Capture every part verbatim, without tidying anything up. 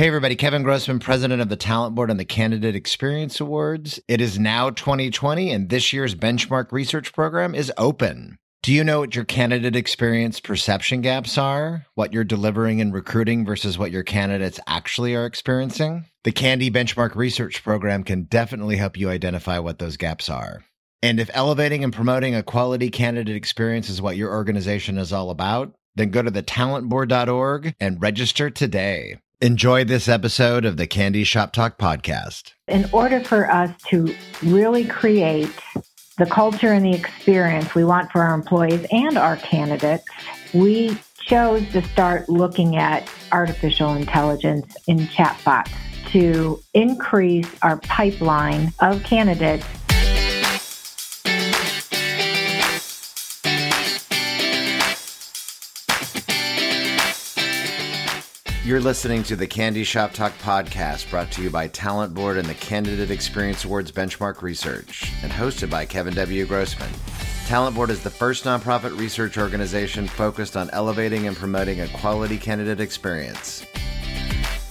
Hey everybody, Kevin Grossman, president of the Talent Board and the Candidate Experience Awards. It is now twenty twenty and this year's benchmark research program is open. Do you know what your candidate experience perception gaps are? What you're delivering in recruiting versus what your candidates actually are experiencing? The CandEs Benchmark Research Program can definitely help you identify what those gaps are. And if elevating and promoting a quality candidate experience is what your organization is all about, then go to the talent board dot org and register today. Enjoy this episode of the CandEs Shop Talk podcast. In order for us to really create the culture and the experience we want for our employees and our candidates, we chose to start looking at artificial intelligence in chatbots to increase our pipeline of candidates. You're listening to the CandEs Shop Talk podcast, brought to you by Talent Board and the Candidate Experience Awards Benchmark Research, and hosted by Kevin W. Grossman. Talent Board is the first nonprofit research organization focused on elevating and promoting a quality candidate experience.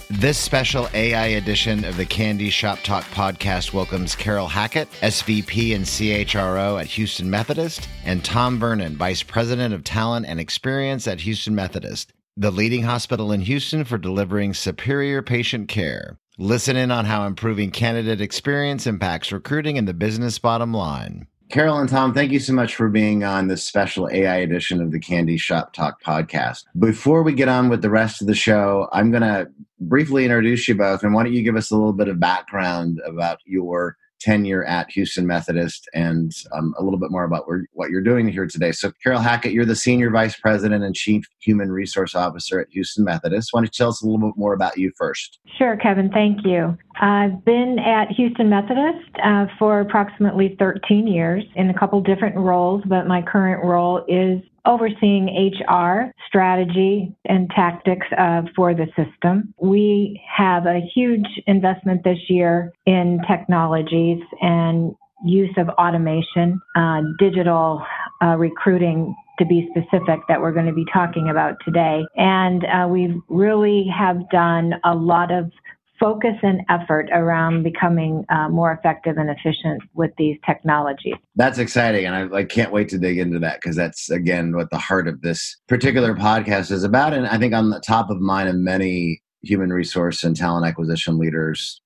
This special A I edition of the CandEs Shop Talk podcast welcomes Carole Hackett, S V P and C H R O at Houston Methodist, and Tom Vernon, Vice President of Talent and Experience at Houston Methodist, the leading hospital in Houston for delivering superior patient care. Listen in on how improving candidate experience impacts recruiting and the business bottom line. Carole and Tom, thank you so much for being on this special A I edition of the CandEs Shop Talk podcast. Before we get on with the rest of the show, I'm going to briefly introduce you both, and why don't you give us a little bit of background about your tenure at Houston Methodist and um, a little bit more about where, what you're doing here today. So Carole Hackett, you're the Senior Vice President and Chief Human Resource Officer at Houston Methodist. Why don't you tell us a little bit more about you first? Sure, Kevin. Thank you. I've been at Houston Methodist uh, for approximately thirteen years in a couple different roles, but my current role is overseeing H R strategy and tactics uh, for the system. We have a huge investment this year in technologies and use of automation, uh, digital uh, recruiting, to be specific, that we're going to be talking about today. And uh, we really have done a lot of focus and effort around becoming uh, more effective and efficient with these technologies. That's exciting. And I, I can't wait to dig into that, because that's, again, what the heart of this particular podcast is about. And I think on the top of mind of many human resource and talent acquisition leaders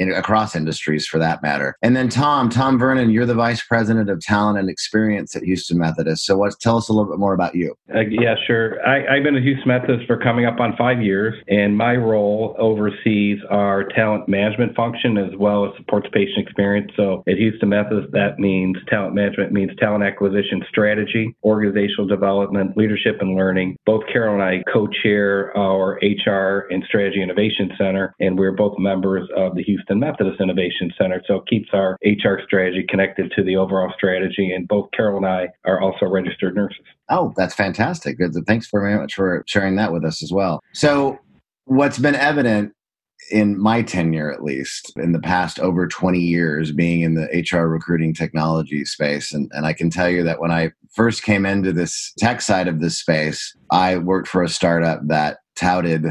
in, across industries, for that matter. And then Tom, Tom Vernon, you're the Vice President of Talent and Experience at Houston Methodist. So what, tell us a little bit more about you. Uh, yeah, sure. I, I've been at Houston Methodist for coming up on five years, and my role oversees our talent management function as well as supports patient experience. So at Houston Methodist, that means talent management means talent acquisition strategy, organizational development, leadership and learning. Both Carole and I co-chair our H R and Strategy Innovation Center, and we're both members of the Houston and Methodist Innovation Center, so it keeps our H R strategy connected to the overall strategy, and both Carole and I are also registered nurses. Oh, that's fantastic. Thanks very much for sharing that with us as well. So what's been evident in my tenure, at least, in the past over twenty years being in the H R recruiting technology space, and, and I can tell you that when I first came into this tech side of this space, I worked for a startup that touted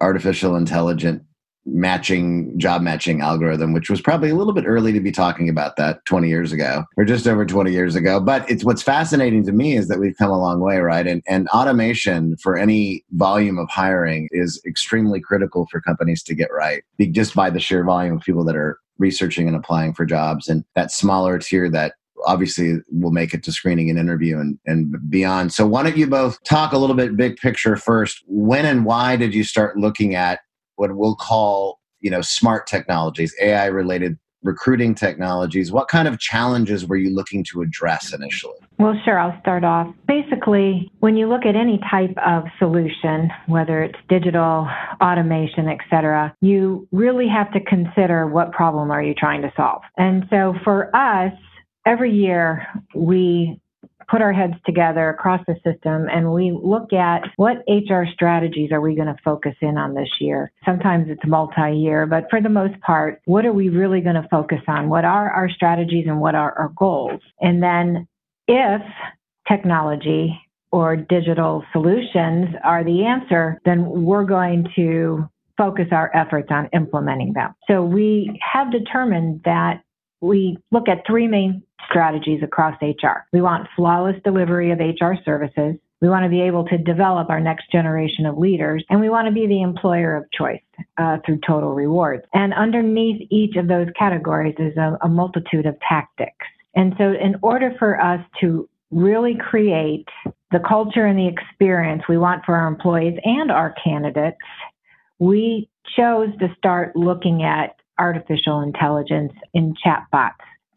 artificial intelligence matching, job matching algorithm, which was probably a little bit early to be talking about that twenty years ago, or just over twenty years ago. But it's what's fascinating to me is that we've come a long way, right? And and automation for any volume of hiring is extremely critical for companies to get right, just by the sheer volume of people that are researching and applying for jobs. And that smaller tier that obviously we'll make it to screening and interview and, and beyond. So why don't you both talk a little bit big picture first. When and why did you start looking at what we'll call, you know, smart technologies, A I-related recruiting technologies? What kind of challenges were you looking to address initially? Well, sure. I'll start off. Basically, when you look at any type of solution, whether it's digital, automation, et cetera, you really have to consider what problem are you trying to solve. And so for us, every year we put our heads together across the system, and we look at what H R strategies are we going to focus in on this year. Sometimes it's multi-year, but for the most part, what are we really going to focus on? What are our strategies and what are our goals? And then if technology or digital solutions are the answer, then we're going to focus our efforts on implementing them. So we have determined that we look at three main strategies across H R. We want flawless delivery of H R services. We want to be able to develop our next generation of leaders, and we want to be the employer of choice uh, through total rewards. And underneath each of those categories is a, a multitude of tactics. And so in order for us to really create the culture and the experience we want for our employees and our candidates, we chose to start looking at artificial intelligence in chatbots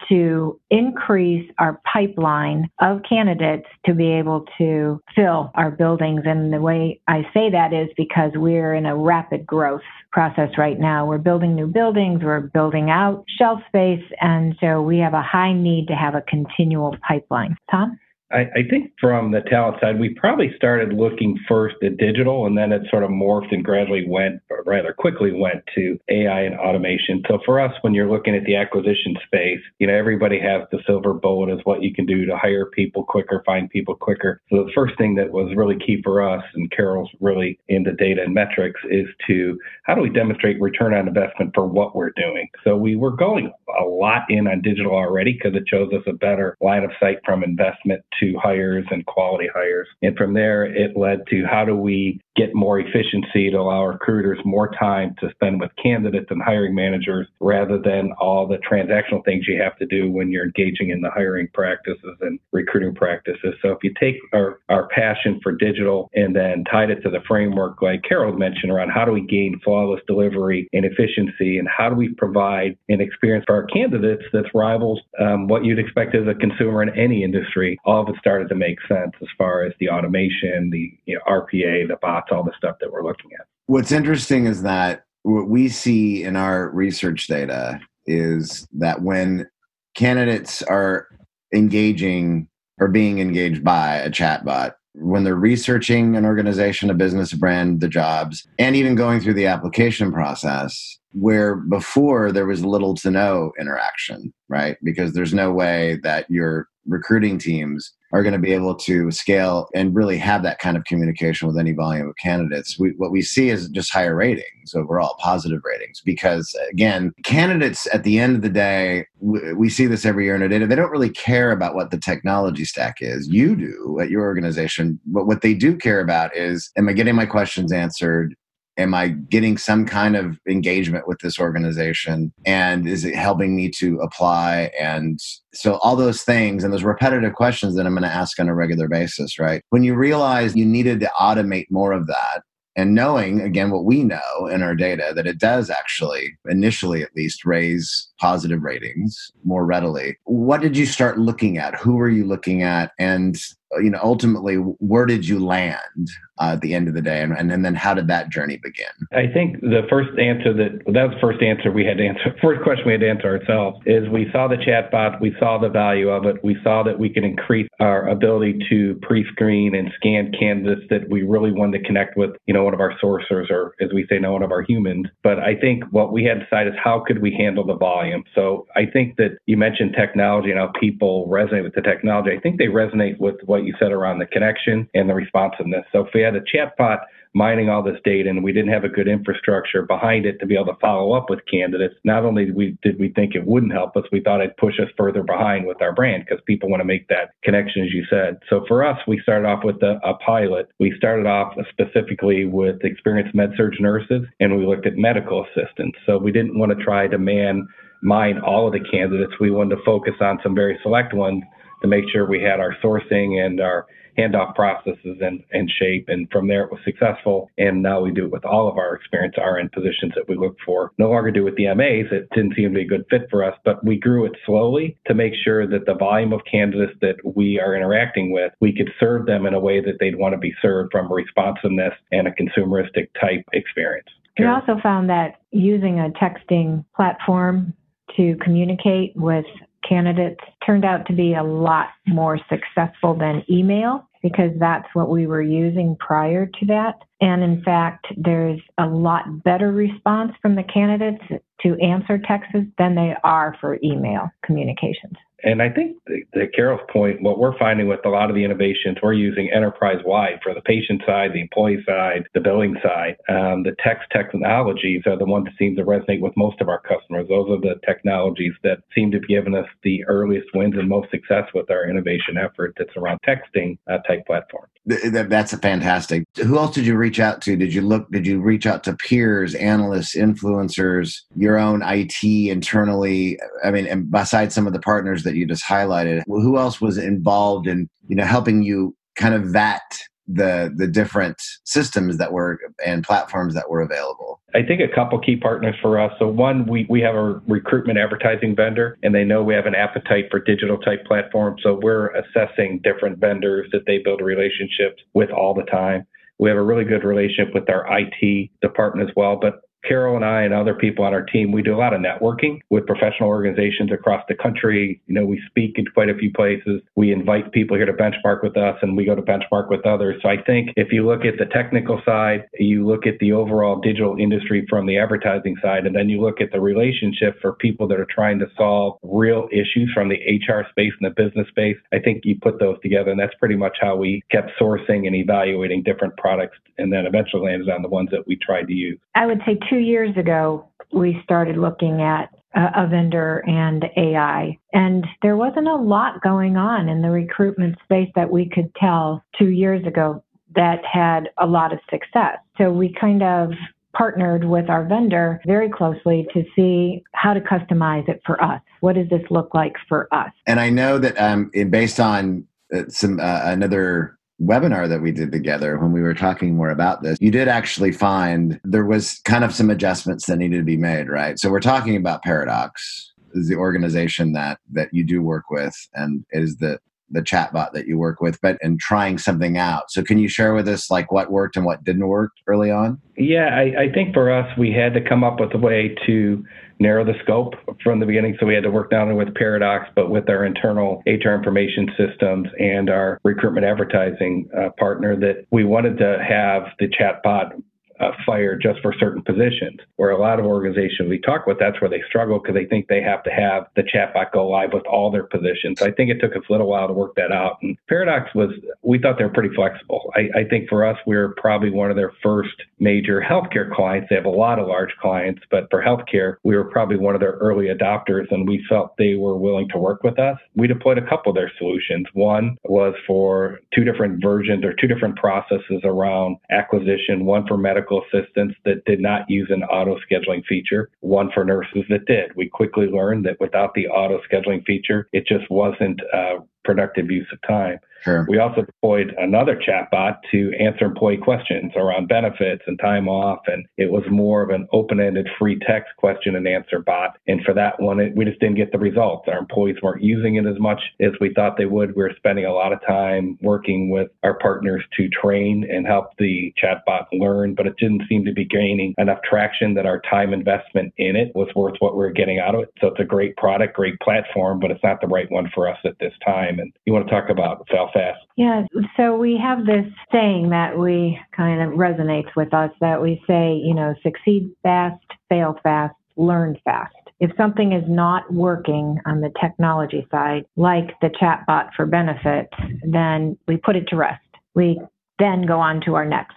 to increase our pipeline of candidates to be able to fill our buildings. And the way I say that is because we're in a rapid growth process right now. We're building new buildings, we're building out shelf space, and so we have a high need to have a continual pipeline. Tom? I, I think from the talent side, we probably started looking first at digital, and then it sort of morphed and gradually went, or rather quickly went to A I and automation. So for us, when you're looking at the acquisition space, you know, everybody has the silver bullet is what you can do to hire people quicker, find people quicker. So the first thing that was really key for us, and Carole's really into data and metrics, is to how do we demonstrate return on investment for what we're doing? So we were going a lot in on digital already because it shows us a better line of sight from investment to hires and quality hires. And from there, it led to how do we get more efficiency to allow recruiters more time to spend with candidates and hiring managers rather than all the transactional things you have to do when you're engaging in the hiring practices and recruiting practices. So if you take our, our passion for digital and then tied it to the framework like Carole mentioned around how do we gain flawless delivery and efficiency and how do we provide an experience for our candidates that rivals um, what you'd expect as a consumer in any industry, all of it started to make sense as far as the automation, the you know, R P A, the bots, all the stuff that we're looking at. What's interesting is that what we see in our research data is that when candidates are engaging or being engaged by a chatbot, when they're researching an organization, a business, a brand, the jobs, and even going through the application process, where before there was little to no interaction, right? Because there's no way that your recruiting teams are going to be able to scale and really have that kind of communication with any volume of candidates. We, what we see is just higher ratings overall, positive ratings, because again, candidates at the end of the day, we, we see this every year in our data, they don't really care about what the technology stack is. You do at your organization, but what they do care about is, am I getting my questions answered? Am I getting some kind of engagement with this organization? And is it helping me to apply? And so all those things and those repetitive questions that I'm going to ask on a regular basis, right? When you realize you needed to automate more of that, and knowing, again, what we know in our data, that it does actually, initially at least, raise positive ratings more readily. What did you start looking at? Who were you looking at? And you know, ultimately, where did you land uh, at the end of the day? And, and then how did that journey begin? I think the first answer that, that was the first answer we had to answer, first question we had to answer ourselves is we saw the chatbot, we saw the value of it, we saw that we can increase our ability to pre-screen and scan candidates that we really wanted to connect with, you know, one of our sourcers or as we say, now one of our humans. But I think what we had to decide is how could we handle the volume? So I think that you mentioned technology and how people resonate with the technology. I think they resonate with what you said around the connection and the responsiveness. So if we had a chatbot mining all this data and we didn't have a good infrastructure behind it to be able to follow up with candidates, not only did we, did we think it wouldn't help us, we thought it'd push us further behind with our brand because people want to make that connection, as you said. So for us, we started off with a, a pilot. We started off specifically with experienced med-surg nurses, and we looked at medical assistants. So we didn't want to try to man mine all of the candidates. We wanted to focus on some very select ones to make sure we had our sourcing and our handoff processes in, in shape. And from there, it was successful. And now we do it with all of our experienced R N positions that we look for. No longer do with the M As. It didn't seem to be a good fit for us, but we grew it slowly to make sure that the volume of candidates that we are interacting with, we could serve them in a way that they'd want to be served from responsiveness and a consumeristic type experience. We also found that using a texting platform to communicate with candidates turned out to be a lot more successful than email because that's what we were using prior to that. And in fact, there's a lot better response from the candidates to answer texts than they are for email communications. And I think to Carol's point, what we're finding with a lot of the innovations, we're using enterprise-wide for the patient side, the employee side, the billing side. Um, the tech technologies are the ones that seem to resonate with most of our customers. Those are the technologies that seem to be giving us the earliest wins and most success with our innovation effort that's around texting uh, type platforms. That's fantastic. Who else did you reach out to? Did you look? Did you reach out to peers, analysts, influencers, your own I T internally? I mean, and besides some of the partners that you just highlighted, who else was involved in, you know, helping you kind of vet the the different systems that were and platforms that were available? I think a couple key partners for us. So one, we, we have a recruitment advertising vendor, and they know we have an appetite for digital type platforms. So we're assessing different vendors that they build relationships with all the time. We have a really good relationship with our I T department as well. But Carole and I and other people on our team, we do a lot of networking with professional organizations across the country. You know, we speak in quite a few places. We invite people here to benchmark with us, and we go to benchmark with others. So I think if you look at the technical side, you look at the overall digital industry from the advertising side, and then you look at the relationship for people that are trying to solve real issues from the H R space and the business space, I think you put those together, and that's pretty much how we kept sourcing and evaluating different products, and then eventually landed on the ones that we tried to use. I would say two Two years ago, we started looking at a vendor and A I, and there wasn't a lot going on in the recruitment space that we could tell two years ago that had a lot of success. So we kind of partnered with our vendor very closely to see how to customize it for us. What does this look like for us? And I know that um, based on some uh, another webinar that we did together when we were talking more about this, you did actually find there was kind of some adjustments that needed to be made, right? So we're talking about Paradox, is the organization that that you do work with and is the the chatbot that you work with, but and trying something out. So can you share with us like what worked and what didn't work early on? Yeah, I, I think for us, we had to come up with a way to narrow the scope from the beginning. So we had to work not only with Paradox, but with our internal H R information systems and our recruitment advertising uh, partner, that we wanted to have the chatbot Uh, fired just for certain positions, where a lot of organizations we talk with, that's where they struggle because they think they have to have the chatbot go live with all their positions. So I think it took us a little while to work that out. And Paradox was, we thought they were pretty flexible. I, I think for us, we were probably one of their first major healthcare clients. They have a lot of large clients, but for healthcare, we were probably one of their early adopters, and we felt they were willing to work with us. We deployed a couple of their solutions. One was for two different versions or two different processes around acquisition, one for medical assistants that did not use an auto scheduling feature, one for nurses that did. We quickly learned that without the auto scheduling feature, it just wasn't uh, productive use of time. Sure. We also deployed another chatbot to answer employee questions around benefits and time off, and it was more of an open-ended free text question and answer bot. And for that one, it, we just didn't get the results. Our employees weren't using it as much as we thought they would. We were spending a lot of time working with our partners to train and help the chatbot learn, but it didn't seem to be gaining enough traction that our time investment in it was worth what we were getting out of it. So it's a great product, great platform, but it's not the right one for us at this time. And you want to talk about fail fast. Yeah. So we have this saying that we kind of resonates with us, that we say, you know, succeed fast, fail fast, learn fast. If something is not working on the technology side, like the chatbot for benefits, then we put it to rest. We then go on to our next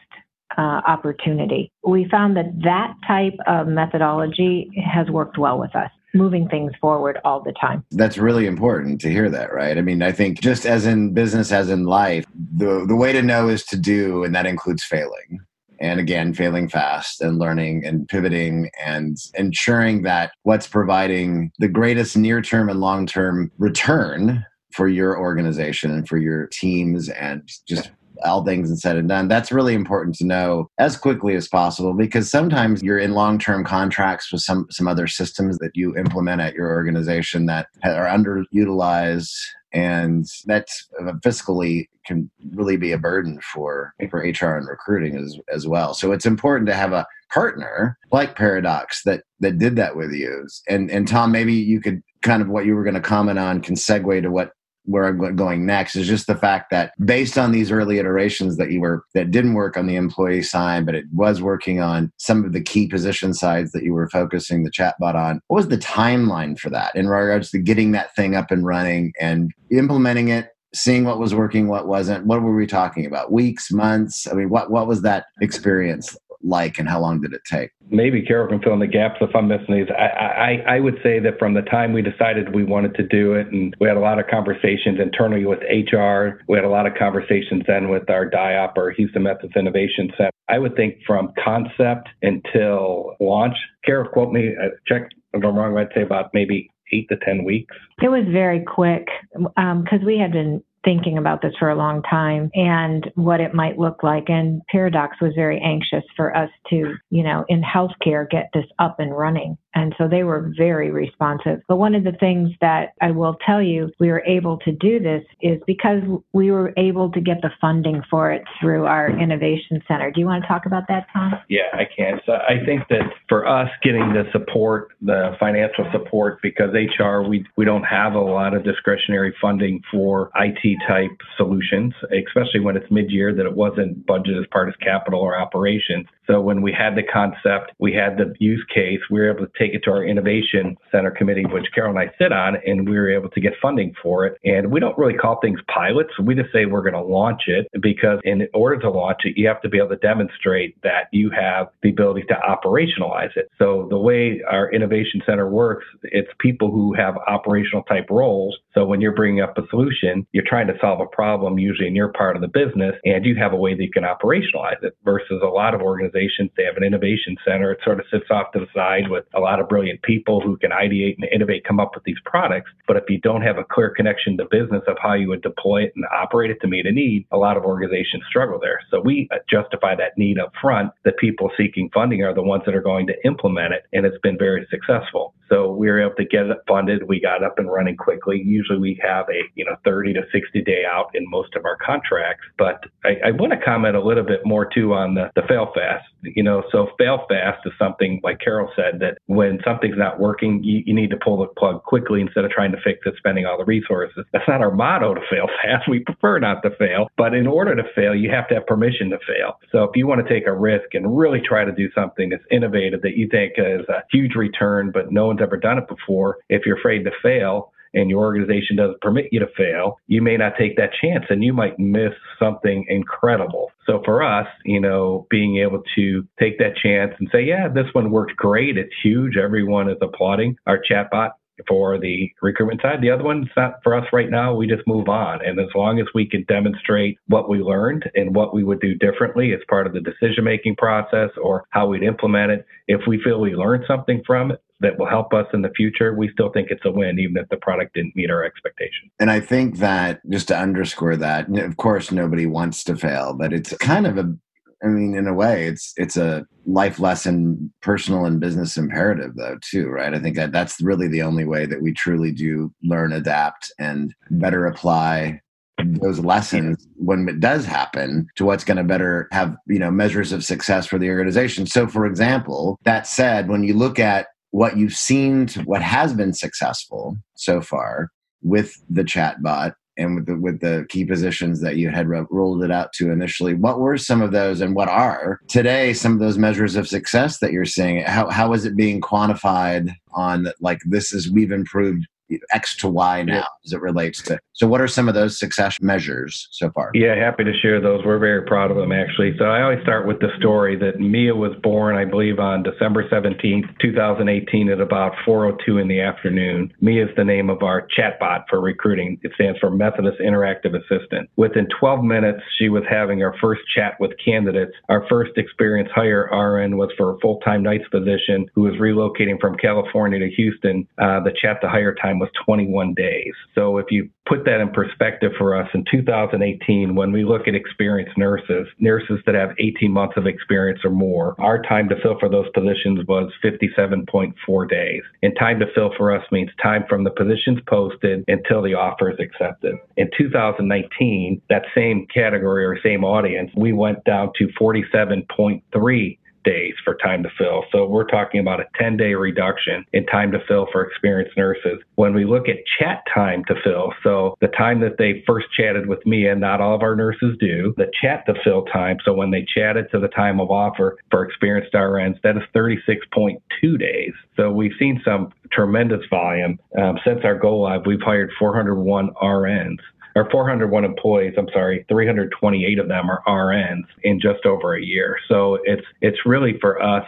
uh, opportunity. We found that that type of methodology has worked well with us, moving things forward all the time. That's really important to hear that, right? I mean, I think just as in business, as in life, the, the way to know is to do, and that includes failing. And again, failing fast and learning and pivoting and ensuring that what's providing the greatest near-term and long-term return for your organization and for your teams and just all things and said and done. That's really important to know as quickly as possible, because sometimes you're in long-term contracts with some, some other systems that you implement at your organization that are underutilized, and that's fiscally can really be a burden for, for H R and recruiting as, as well. So it's important to have a partner like Paradox that that did that with you. And, and Tom, maybe you could kind of what you were going to comment on can segue to what where I'm going next is just the fact that based on these early iterations that you were, that didn't work on the employee side, but it was working on some of the key position sides that you were focusing the chatbot on, what was the timeline for that in regards to getting that thing up and running and implementing it, seeing what was working, what wasn't? What were we talking about? Weeks, months? I mean, what, what was that experience like and how long did it take? Maybe Carole can fill in the gaps if I'm missing these. I, I I would say that from the time we decided we wanted to do it, and we had a lot of conversations internally with H R, we had a lot of conversations then with our D I O P, or Houston Methodist Innovation Center. I would think from concept until launch, Carole, quote me, check if I'm wrong, I'd say about maybe eight to ten weeks. It was very quick um, because we had been thinking about this for a long time and what it might look like. And Paradox was very anxious for us to, you know, in healthcare, get this up and running. And so they were very responsive. But one of the things that I will tell you, we were able to do this is because we were able to get the funding for it through our innovation center. Do you want to talk about that, Tom? Yeah, I can. So I think that for us getting the support, the financial support, because H R, we, we don't have a lot of discretionary funding for I T type solutions, especially when it's mid-year, that it wasn't budgeted as part of capital or operations. So when we had the concept, we had the use case, we were able to take it to our innovation center committee, which Carole and I sit on, and we were able to get funding for it. And we don't really call things pilots. We just say we're going to launch it, because in order to launch it, you have to be able to demonstrate that you have the ability to operationalize it. So the way our innovation center works, it's people who have operational type roles. So when you're bringing up a solution, you're trying to solve a problem, usually in your part of the business, and you have a way that you can operationalize it, versus a lot of organizations. They have an innovation center. It sort of sits off to the side with a lot of brilliant people who can ideate and innovate, come up with these products. But if you don't have a clear connection to business of how you would deploy it and operate it to meet a need, a lot of organizations struggle there. So we justify that need up front. The people seeking funding are the ones that are going to implement it, and it's been very successful. So we were able to get it funded. We got up and running quickly. Usually we have a you know thirty to sixty day out in most of our contracts. But I, I want to comment a little bit more too on the, the fail fast. You know, so fail fast is something, like Carole said, that when something's not working, you, you need to pull the plug quickly instead of trying to fix it, spending all the resources. That's not our motto, to fail fast. We prefer not to fail. But in order to fail, you have to have permission to fail. So if you want to take a risk and really try to do something that's innovative that you think is a huge return, but no one's ever done it before, if you're afraid to fail, and your organization doesn't permit you to fail, you may not take that chance and you might miss something incredible. So for us, you know, being able to take that chance and say, yeah, this one worked great. It's huge. Everyone is applauding our chatbot for the recruitment side. The other one's not for us right now. We just move on. And as long as we can demonstrate what we learned and what we would do differently as part of the decision-making process or how we'd implement it, if we feel we learned something from it that will help us in the future, we still think it's a win, even if the product didn't meet our expectations. And I think that, just to underscore that, of course, nobody wants to fail, but it's kind of a, I mean, in a way, it's it's a life lesson, personal and business imperative, though, too, right? I think that that's really the only way that we truly do learn, adapt, and better apply those lessons when it does happen to what's going to better have, you know, measures of success for the organization. So, for example, that said, when you look at what you've seen to what has been successful so far with the chatbot and with the, with the key positions that you had ro- rolled it out to initially, what were some of those and what are today some of those measures of success that you're seeing? How, how is it being quantified on, like, this is, we've improved X to Y now, yeah, as it relates to. So what are some of those success measures so far? Yeah, happy to share those. We're very proud of them, actually. So I always start with the story that Mia was born, I believe, on December seventeenth, twenty eighteen at about four oh two in the afternoon. Mia is the name of our chatbot for recruiting. It stands for Methodist Interactive Assistant. Within twelve minutes, she was having her first chat with candidates. Our first experience hire, R N, was for a full-time nights position who was relocating from California to Houston. Uh, the chat to hire time was twenty-one days. So if you put that in perspective for us, in two thousand eighteen, when we look at experienced nurses, nurses that have eighteen months of experience or more, our time to fill for those positions was fifty-seven point four days. And time to fill for us means time from the positions posted until the offer is accepted. In two thousand nineteen, that same category or same audience, we went down to forty-seven point three days for time to fill. So we're talking about a ten-day reduction in time to fill for experienced nurses. When we look at chat time to fill, so the time that they first chatted with Mia, not all of our nurses do, the chat to fill time, so when they chatted to the time of offer for experienced R Ns, that is thirty-six point two days. So we've seen some tremendous volume. Um, since our go live, we've hired four hundred one R Ns. Or four hundred one employees, I'm sorry, three hundred twenty-eight of them are R Ns in just over a year. So it's it's really for us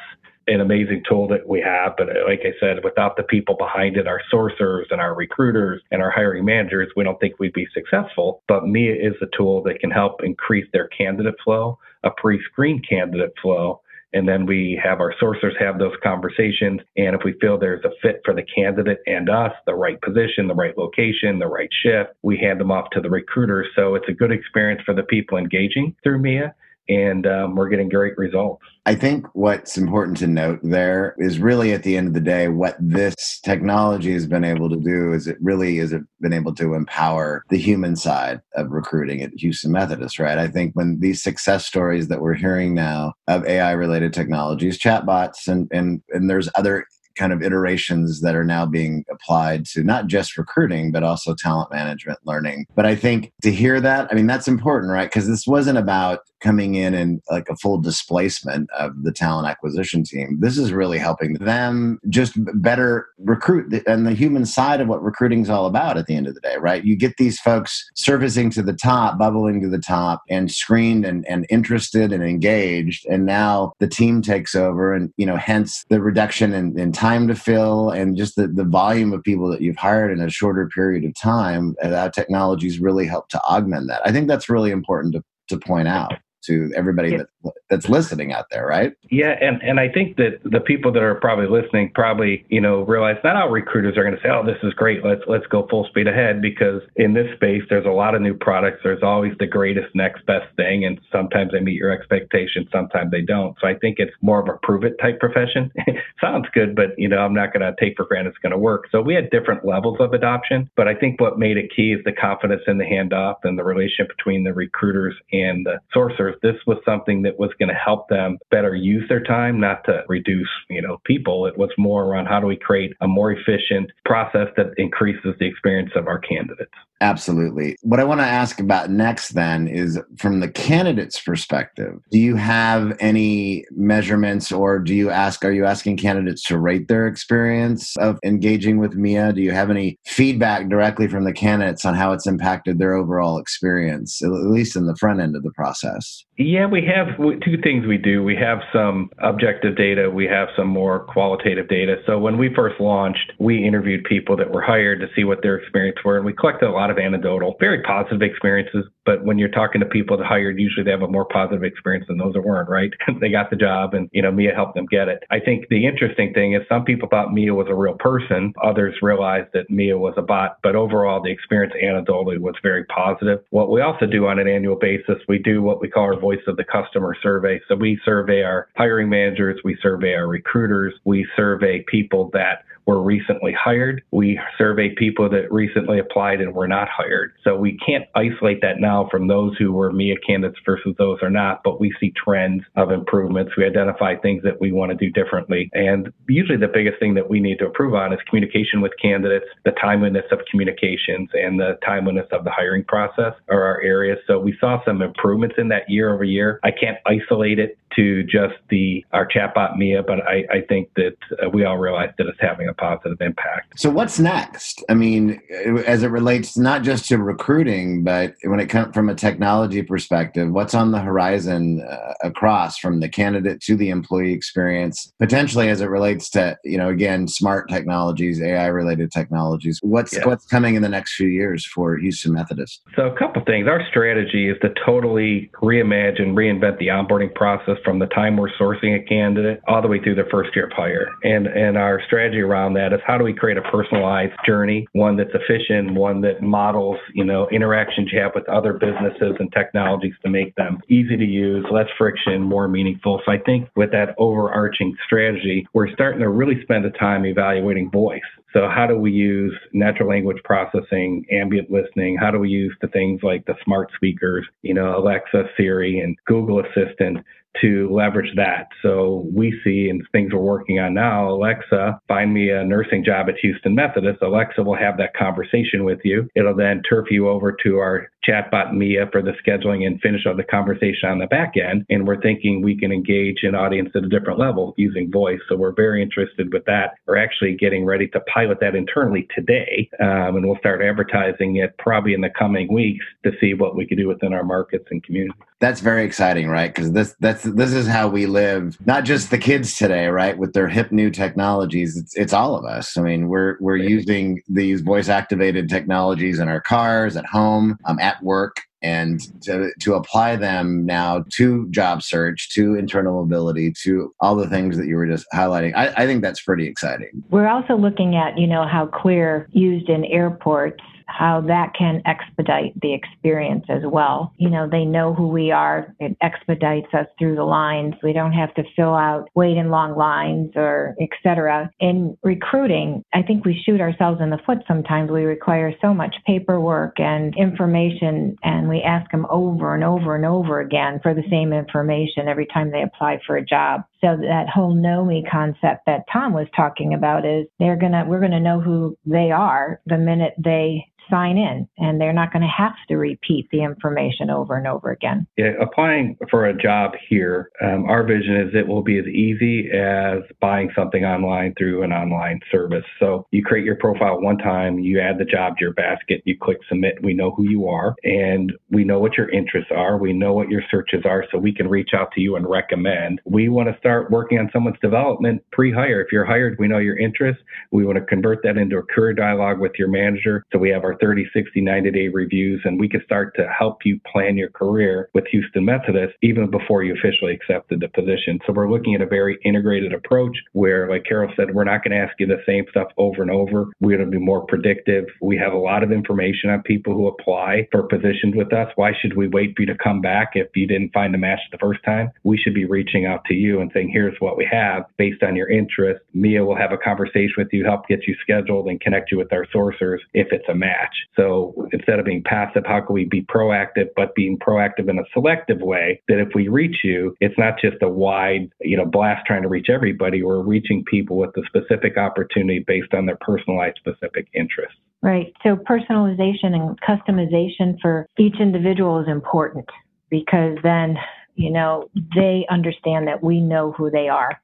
an amazing tool that we have. But like I said, without the people behind it, our sourcers and our recruiters and our hiring managers, we don't think we'd be successful. But Mia is the tool that can help increase their candidate flow, a pre-screened candidate flow. And then we have our sourcers have those conversations. And if we feel there's a fit for the candidate and us, the right position, the right location, the right shift, we hand them off to the recruiter. So it's a good experience for the people engaging through Mia. And um, we're getting great results. I think what's important to note there is really at the end of the day, what this technology has been able to do is it really is it been able to empower the human side of recruiting at Houston Methodist, right? I think when these success stories that we're hearing now of A I-related technologies, chatbots, and and and there's other kind of iterations that are now being applied to not just recruiting, but also talent management learning. But I think to hear that, I mean, that's important, right? Because this wasn't about coming in and like a full displacement of the talent acquisition team. This is really helping them just better recruit and the human side of what recruiting is all about at the end of the day, right? You get these folks surfacing to the top, bubbling to the top and screened and, and interested and engaged. And now the team takes over and, you know, hence the reduction in, in time time to fill and just the, the volume of people that you've hired in a shorter period of time, and that technology's really helped to augment that. I think that's really important to, to point out to everybody that, that's listening out there, right? Yeah, and, and I think that the people that are probably listening probably, you know, realize not all recruiters are going to say, oh, this is great, let's let's go full speed ahead, because in this space, there's a lot of new products. There's always the greatest next best thing, and sometimes they meet your expectations, sometimes they don't. So I think it's more of a prove-it type profession. Sounds good, but, you know, I'm not going to take for granted it's going to work. So we had different levels of adoption, but I think what made it key is the confidence in the handoff and the relationship between the recruiters and the sourcers. This was something that was going to help them better use their time, not to reduce, you know, people. It was more around how do we create a more efficient process that increases the experience of our candidates. Absolutely. What I want to ask about next then is from the candidate's perspective, do you have any measurements or do you ask, are you asking candidates to rate their experience of engaging with Mia? Do you have any feedback directly from the candidates on how it's impacted their overall experience, at least in the front end of the process? Yeah, we have two things we do. We have some objective data. We have some more qualitative data. So when we first launched, we interviewed people that were hired to see what their experience were. And we collected a lot of anecdotal, very positive experiences. But when you're talking to people that hired, usually they have a more positive experience than those that weren't, right? They got the job and, you know, Mia helped them get it. I think the interesting thing is some people thought Mia was a real person. Others realized that Mia was a bot. But overall, the experience anecdotally was very positive. What we also do on an annual basis, we do what we call our voice of the customer survey. So we survey our hiring managers, we survey our recruiters, we survey people that were recently hired, we survey people that recently applied and were not hired. So we can't isolate that now from those who were Mia candidates versus those are not, but we see trends of improvements. We identify things that we want to do differently. And usually the biggest thing that we need to improve on is communication with candidates, the timeliness of communications and the timeliness of the hiring process are our areas. So we saw some improvements in that year over year. I can't isolate it to just the our chatbot Mia, but I, I think that we all realize that it's having a positive impact. So what's next? I mean, as it relates not just to recruiting, but when it comes from a technology perspective, what's on the horizon uh, across from the candidate to the employee experience, potentially as it relates to, you know, again, smart technologies, A I-related technologies. What's yeah. what's coming in the next few years for Houston Methodist? So a couple things. Our strategy is to totally reimagine, reinvent the onboarding process from the time we're sourcing a candidate all the way through the first year of hire. And and our strategy around that is how do we create a personalized journey, one that's efficient, one that models, you know, interactions you have with other businesses and technologies to make them easy to use, less friction, more meaningful. So I think with that overarching strategy, we're starting to really spend the time evaluating voice. So how do we use natural language processing, ambient listening? How do we use the things like the smart speakers, you know, Alexa, Siri, and Google Assistant to leverage that. So we see, and things we're working on now, Alexa, find me a nursing job at Houston Methodist. Alexa will have that conversation with you. It'll then turf you over to our chatbot Mia for the scheduling and finish up the conversation on the back end. And we're thinking we can engage an audience at a different level using voice. So we're very interested with that. We're actually getting ready to pilot that internally today. Um, and we'll start advertising it probably in the coming weeks to see what we can do within our markets and communities. That's very exciting, right? Because this that's this is how we live, not just the kids today, right? With their hip new technologies. It's it's all of us. I mean, we're we're right. using these voice activated technologies in our cars, at home, um, at work, and to, to apply them now to job search, to internal mobility, to all the things that you were just highlighting. I, I think that's pretty exciting. We're also looking at, you know, how Clear used in airports, how that can expedite the experience as well. You know, they know who we are. It expedites us through the lines. We don't have to fill out, wait in long lines or et cetera. In recruiting, I think we shoot ourselves in the foot sometimes. We require so much paperwork and information, and we ask them over and over and over again for the same information every time they apply for a job. So that whole know me concept that Tom was talking about is they're gonna we're gonna know who they are the minute they sign in, and they're not going to have to repeat the information over and over again. Yeah, applying for a job here, um, our vision is it will be as easy as buying something online through an online service. So you create your profile one time, you add the job to your basket, you click submit, we know who you are, and we know what your interests are, we know what your searches are, so we can reach out to you and recommend. We want to start working on someone's development pre-hire. If you're hired, we know your interests. We want to convert that into a career dialogue with your manager, so we have our thirty, sixty, ninety day reviews, and we can start to help you plan your career with Houston Methodist even before you officially accepted the position. So we're looking at a very integrated approach where, like Carole said, we're not going to ask you the same stuff over and over. We're going to be more predictive. We have a lot of information on people who apply for positions with us. Why should we wait for you to come back if you didn't find a match the first time? We should be reaching out to you and saying, here's what we have based on your interest. Mia will have a conversation with you, help get you scheduled, and connect you with our sourcers if it's a match. So instead of being passive, how can we be proactive, but being proactive in a selective way that if we reach you, it's not just a wide, you know, blast trying to reach everybody. We're reaching people with a specific opportunity based on their personalized specific interests. Right. So personalization and customization for each individual is important, because then, you know, they understand that we know who they are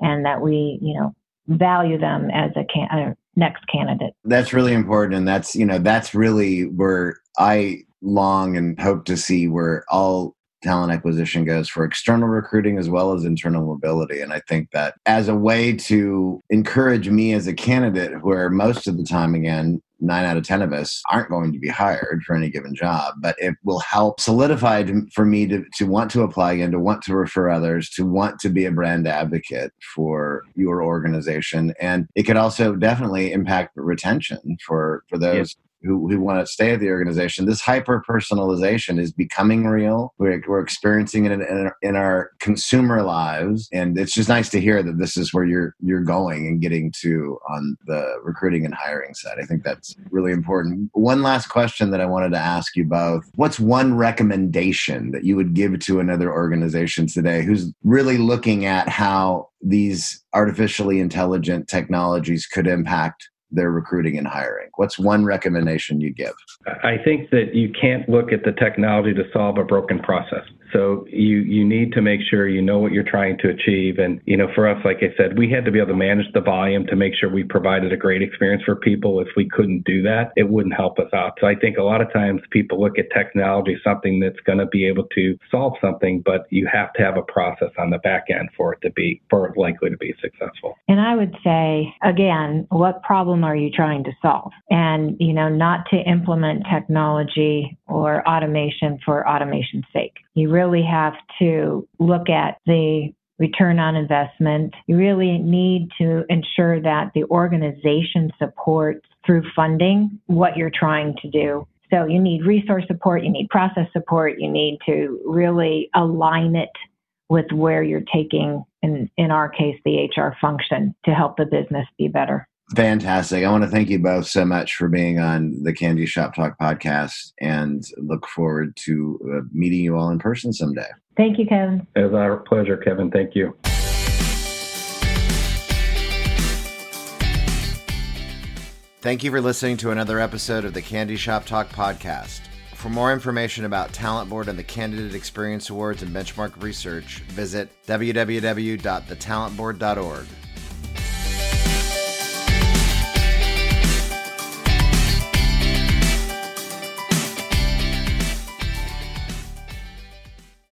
and that we, you know, value them as a candidate. Next candidate. That's really important. And that's, you know, that's really where I long and hope to see where all talent acquisition goes for external recruiting as well as internal mobility. And I think that as a way to encourage me as a candidate, where most of the time, again, nine out of ten of us aren't going to be hired for any given job, but it will help solidify to, for me to, to want to apply again, to want to refer others, to want to be a brand advocate for your organization. And it could also definitely impact retention for, for those yeah. who, who want to stay at the organization. This hyper-personalization is becoming real. We're, we're experiencing it in, in, our, in our consumer lives. And it's just nice to hear that this is where you're you're going and getting to on the recruiting and hiring side. I think that's really important. One last question that I wanted to ask you both. What's one recommendation that you would give to another organization today who's really looking at how these artificially intelligent technologies could impact their recruiting and hiring? What's one recommendation you give? I think that you can't look at the technology to solve a broken process. So you, you need to make sure you know what you're trying to achieve. And, you know, for us, like I said, we had to be able to manage the volume to make sure we provided a great experience for people. If we couldn't do that, it wouldn't help us out. So I think a lot of times people look at technology, something that's going to be able to solve something, but you have to have a process on the back end for it to be, for it likely to be successful. And I would say, again, what problem are you trying to solve? And, you know, not to implement technology or automation for automation's sake. You really have to look at the return on investment. You really need to ensure that the organization supports through funding what you're trying to do. So you need resource support, you need process support, you need to really align it with where you're taking, in, in our case, the H R function to help the business be better. Fantastic. I want to thank you both so much for being on the CandEs Shop Talk podcast, and look forward to uh, meeting you all in person someday. Thank you, Kevin. It was our pleasure, Kevin. Thank you. Thank you for listening to another episode of the CandEs Shop Talk podcast. For more information about Talent Board and the Candidate Experience Awards and benchmark research, visit w w w dot the talent board dot org.